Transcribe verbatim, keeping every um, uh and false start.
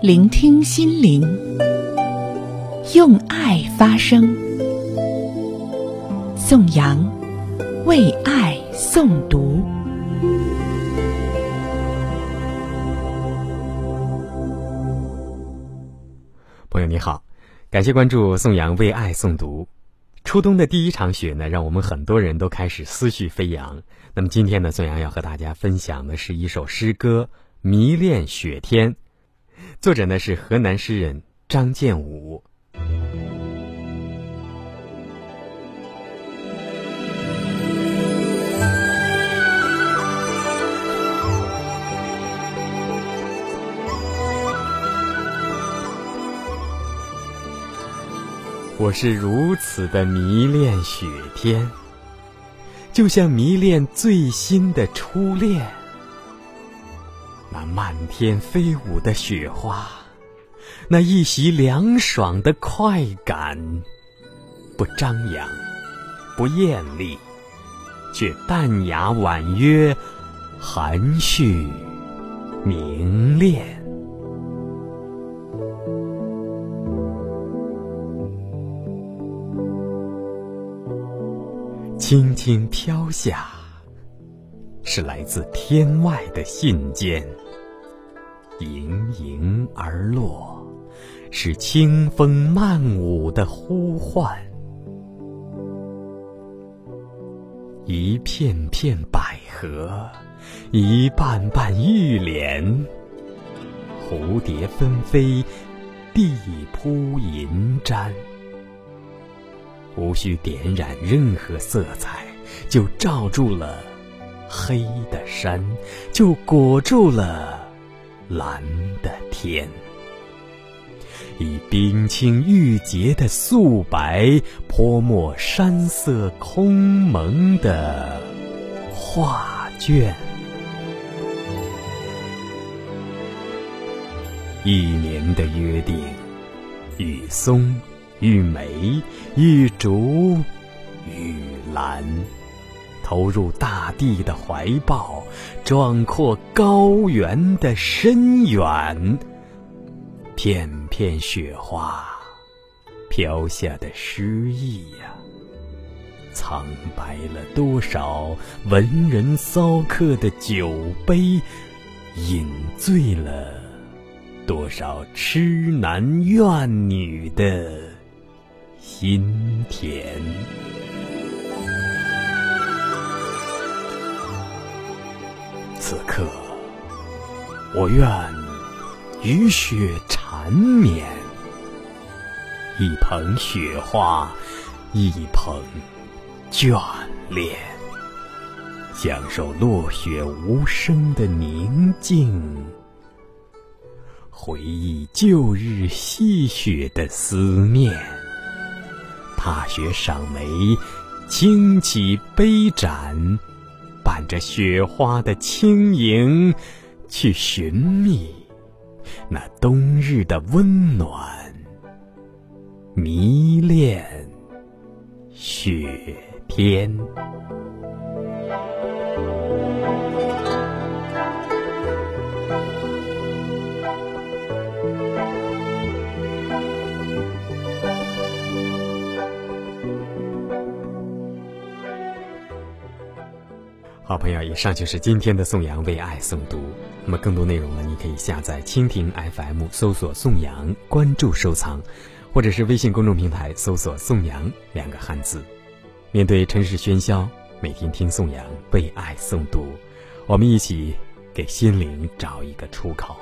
聆听心灵，用爱发声。宋阳为爱诵读。朋友你好，感谢关注宋阳为爱诵读。初冬的第一场雪呢，让我们很多人都开始思绪飞扬。那么今天呢，宋阳要和大家分享的是一首诗歌《迷恋雪天》，作者呢是河南诗人张建武。我是如此的迷恋雪天，就像迷恋最新的初恋。那漫天飞舞的雪花，那一袭凉爽的快感，不张扬，不艳丽，却淡雅婉约，含蓄明恋。轻轻飘下，是来自天外的信笺；盈盈而落，是清风漫舞的呼唤。一片片百合，一瓣瓣玉莲，蝴蝶纷飞，地铺银毡。无需点染任何色彩，就罩住了黑的山，就裹住了蓝的天。以冰清玉洁的素白，泼墨山色空蒙的画卷。一年的约定，与松玉梅、玉竹、玉兰，投入大地的怀抱，壮阔高原的深远。片片雪花飘下的诗意呀、啊，苍白了多少文人骚客的酒杯，饮醉了多少痴男怨女的心田。此刻我愿与雪缠绵，一捧雪花，一捧眷恋，享受落雪无声的宁静，回忆旧日戏雪的思念。踏雪赏梅，轻起杯盏，伴着雪花的轻盈，去寻觅那冬日的温暖，迷恋雪天。好朋友，以上就是今天的宋阳为爱诵读。那么更多内容呢，你可以下载蜻蜓 F M 搜索宋阳，关注收藏，或者是微信公众平台搜索宋阳两个汉字。面对城市喧嚣，每天听宋阳为爱诵读，我们一起给心灵找一个出口。